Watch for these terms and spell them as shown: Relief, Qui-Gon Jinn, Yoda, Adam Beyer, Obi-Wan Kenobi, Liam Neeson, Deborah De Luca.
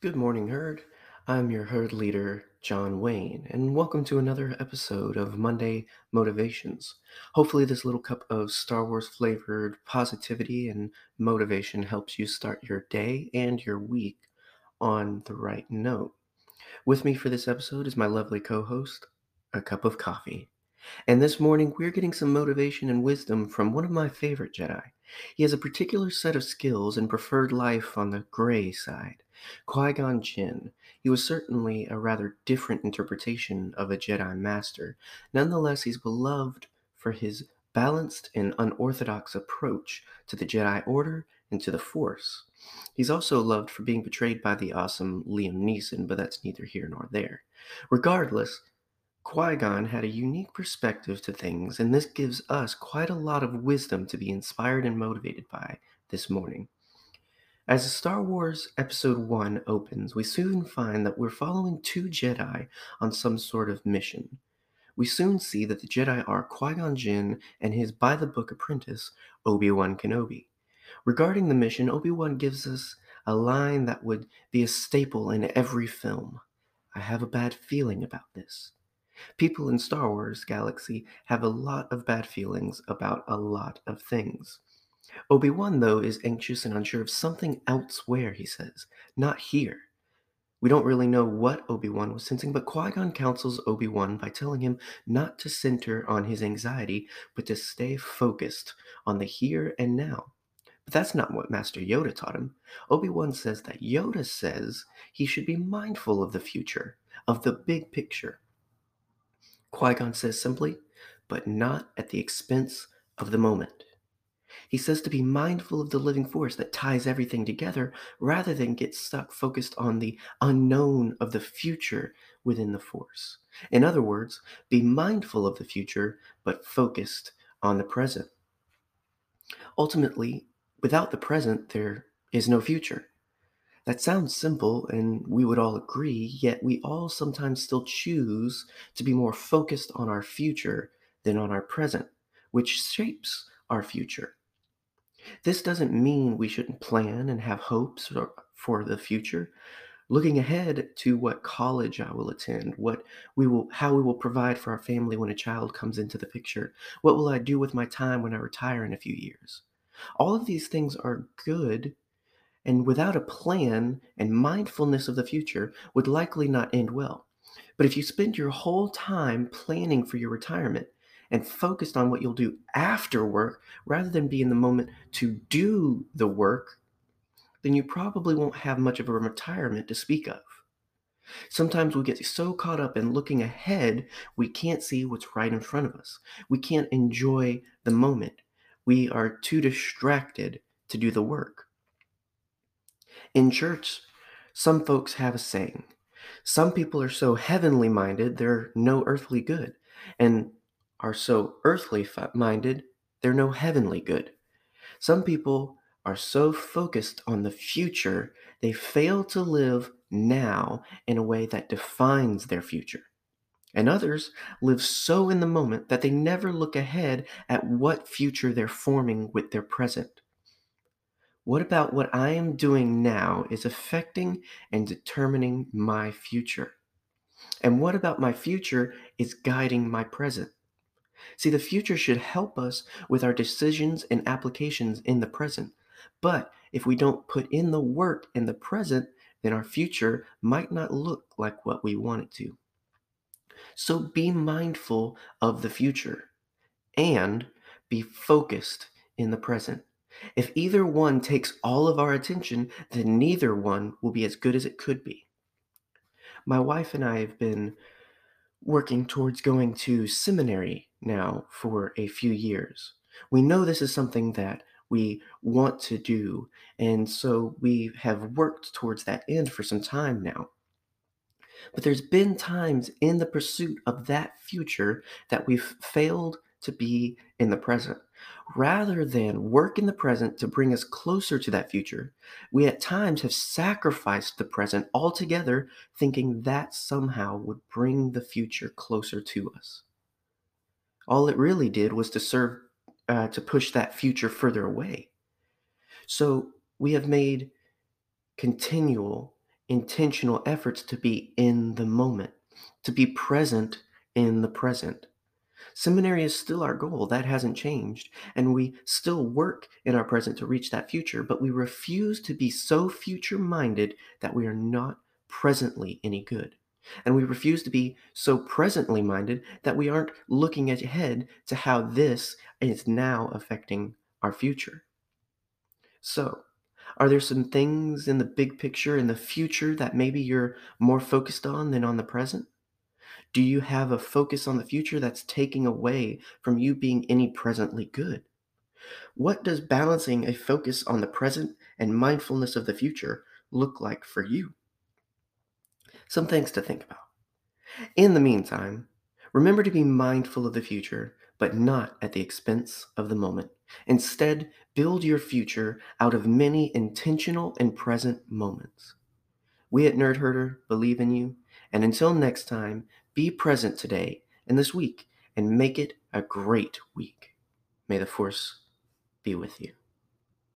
Good morning, Herd. I'm your Herd leader, John Wayne, and welcome to another episode of Monday Motivations. Hopefully this little cup of Star Wars flavored positivity and motivation helps you start your day and your week on the right note. With me for this episode is my lovely co-host, A Cup of Coffee. And this morning we're getting some motivation and wisdom from one of my favorite Jedi. He has a particular set of skills and preferred life on the gray side. Qui-Gon Jinn. He was certainly a rather different interpretation of a Jedi master. Nonetheless, he's beloved for his balanced and unorthodox approach to the Jedi Order and to the Force. He's also loved for being portrayed by the awesome Liam Neeson, but that's neither here nor there. Regardless, Qui-Gon had a unique perspective to things, and this gives us quite a lot of wisdom to be inspired and motivated by this morning. As Star Wars Episode 1 opens, we soon find that we're following two Jedi on some sort of mission. We soon see that the Jedi are Qui-Gon Jinn and his by-the-book apprentice, Obi-Wan Kenobi. Regarding the mission, Obi-Wan gives us a line that would be a staple in every film. I have a bad feeling about this. People in Star Wars Galaxy have a lot of bad feelings about a lot of things. Obi-Wan, though, is anxious and unsure of something elsewhere, he says, not here. We don't really know what Obi-Wan was sensing, but Qui-Gon counsels Obi-Wan by telling him not to center on his anxiety, but to stay focused on the here and now. But that's not what Master Yoda taught him. Obi-Wan says that Yoda says he should be mindful of the future, of the big picture. Qui-Gon says simply, but not at the expense of the moment. He says to be mindful of the living force that ties everything together rather than get stuck focused on the unknown of the future within the force. In other words, be mindful of the future, but focused on the present. Ultimately, without the present, there is no future. That sounds simple, and we would all agree, yet we all sometimes still choose to be more focused on our future than on our present, which shapes our future. This doesn't mean we shouldn't plan and have hopes for the future, looking ahead to what college I will attend, how we will provide for our family when a child comes into the picture, what will I do with my time when I retire in a few years. All of these things are good, and without a plan and mindfulness of the future would likely not end well. But if you spend your whole time planning for your retirement, and focused on what you'll do after work rather than be in the moment to do the work, then you probably won't have much of a retirement to speak of. Sometimes we get so caught up in looking ahead, we can't see what's right in front of us. We can't enjoy the moment. We are too distracted to do the work. In church, some folks have a saying. Some people are so heavenly minded, they're no earthly good, and are so earthly-minded, they're no heavenly good. Some people are so focused on the future, they fail to live now in a way that defines their future. And others live so in the moment that they never look ahead at what future they're forming with their present. What about what I am doing now is affecting and determining my future? And what about my future is guiding my present? See, the future should help us with our decisions and applications in the present. But if we don't put in the work in the present, then our future might not look like what we want it to. So be mindful of the future and be focused in the present. If either one takes all of our attention, then neither one will be as good as it could be. My wife and I have been working towards going to seminary now for a few years. We know this is something that we want to do, and so we have worked towards that end for some time now. But there's been times in the pursuit of that future that we've failed to be in the present. Rather than work in the present to bring us closer to that future, we at times have sacrificed the present altogether, thinking that somehow would bring the future closer to us. All it really did was to serve to push that future further away. So we have made continual intentional efforts to be in the moment, to be present in the present. Seminary is still our goal. That hasn't changed. And we still work in our present to reach that future, but we refuse to be so future-minded that we are not presently any good. And we refuse to be so presently minded that we aren't looking ahead to how this is now affecting our future. So, are there some things in the big picture, in the future, that maybe you're more focused on than on the present? Do you have a focus on the future that's taking away from you being any presently good? What does balancing a focus on the present and mindfulness of the future look like for you? Some things to think about. In the meantime, remember to be mindful of the future, but not at the expense of the moment. Instead, build your future out of many intentional and present moments. We at Nerd Herder believe in you, and until next time, be present today and this week, and make it a great week. May the Force be with you.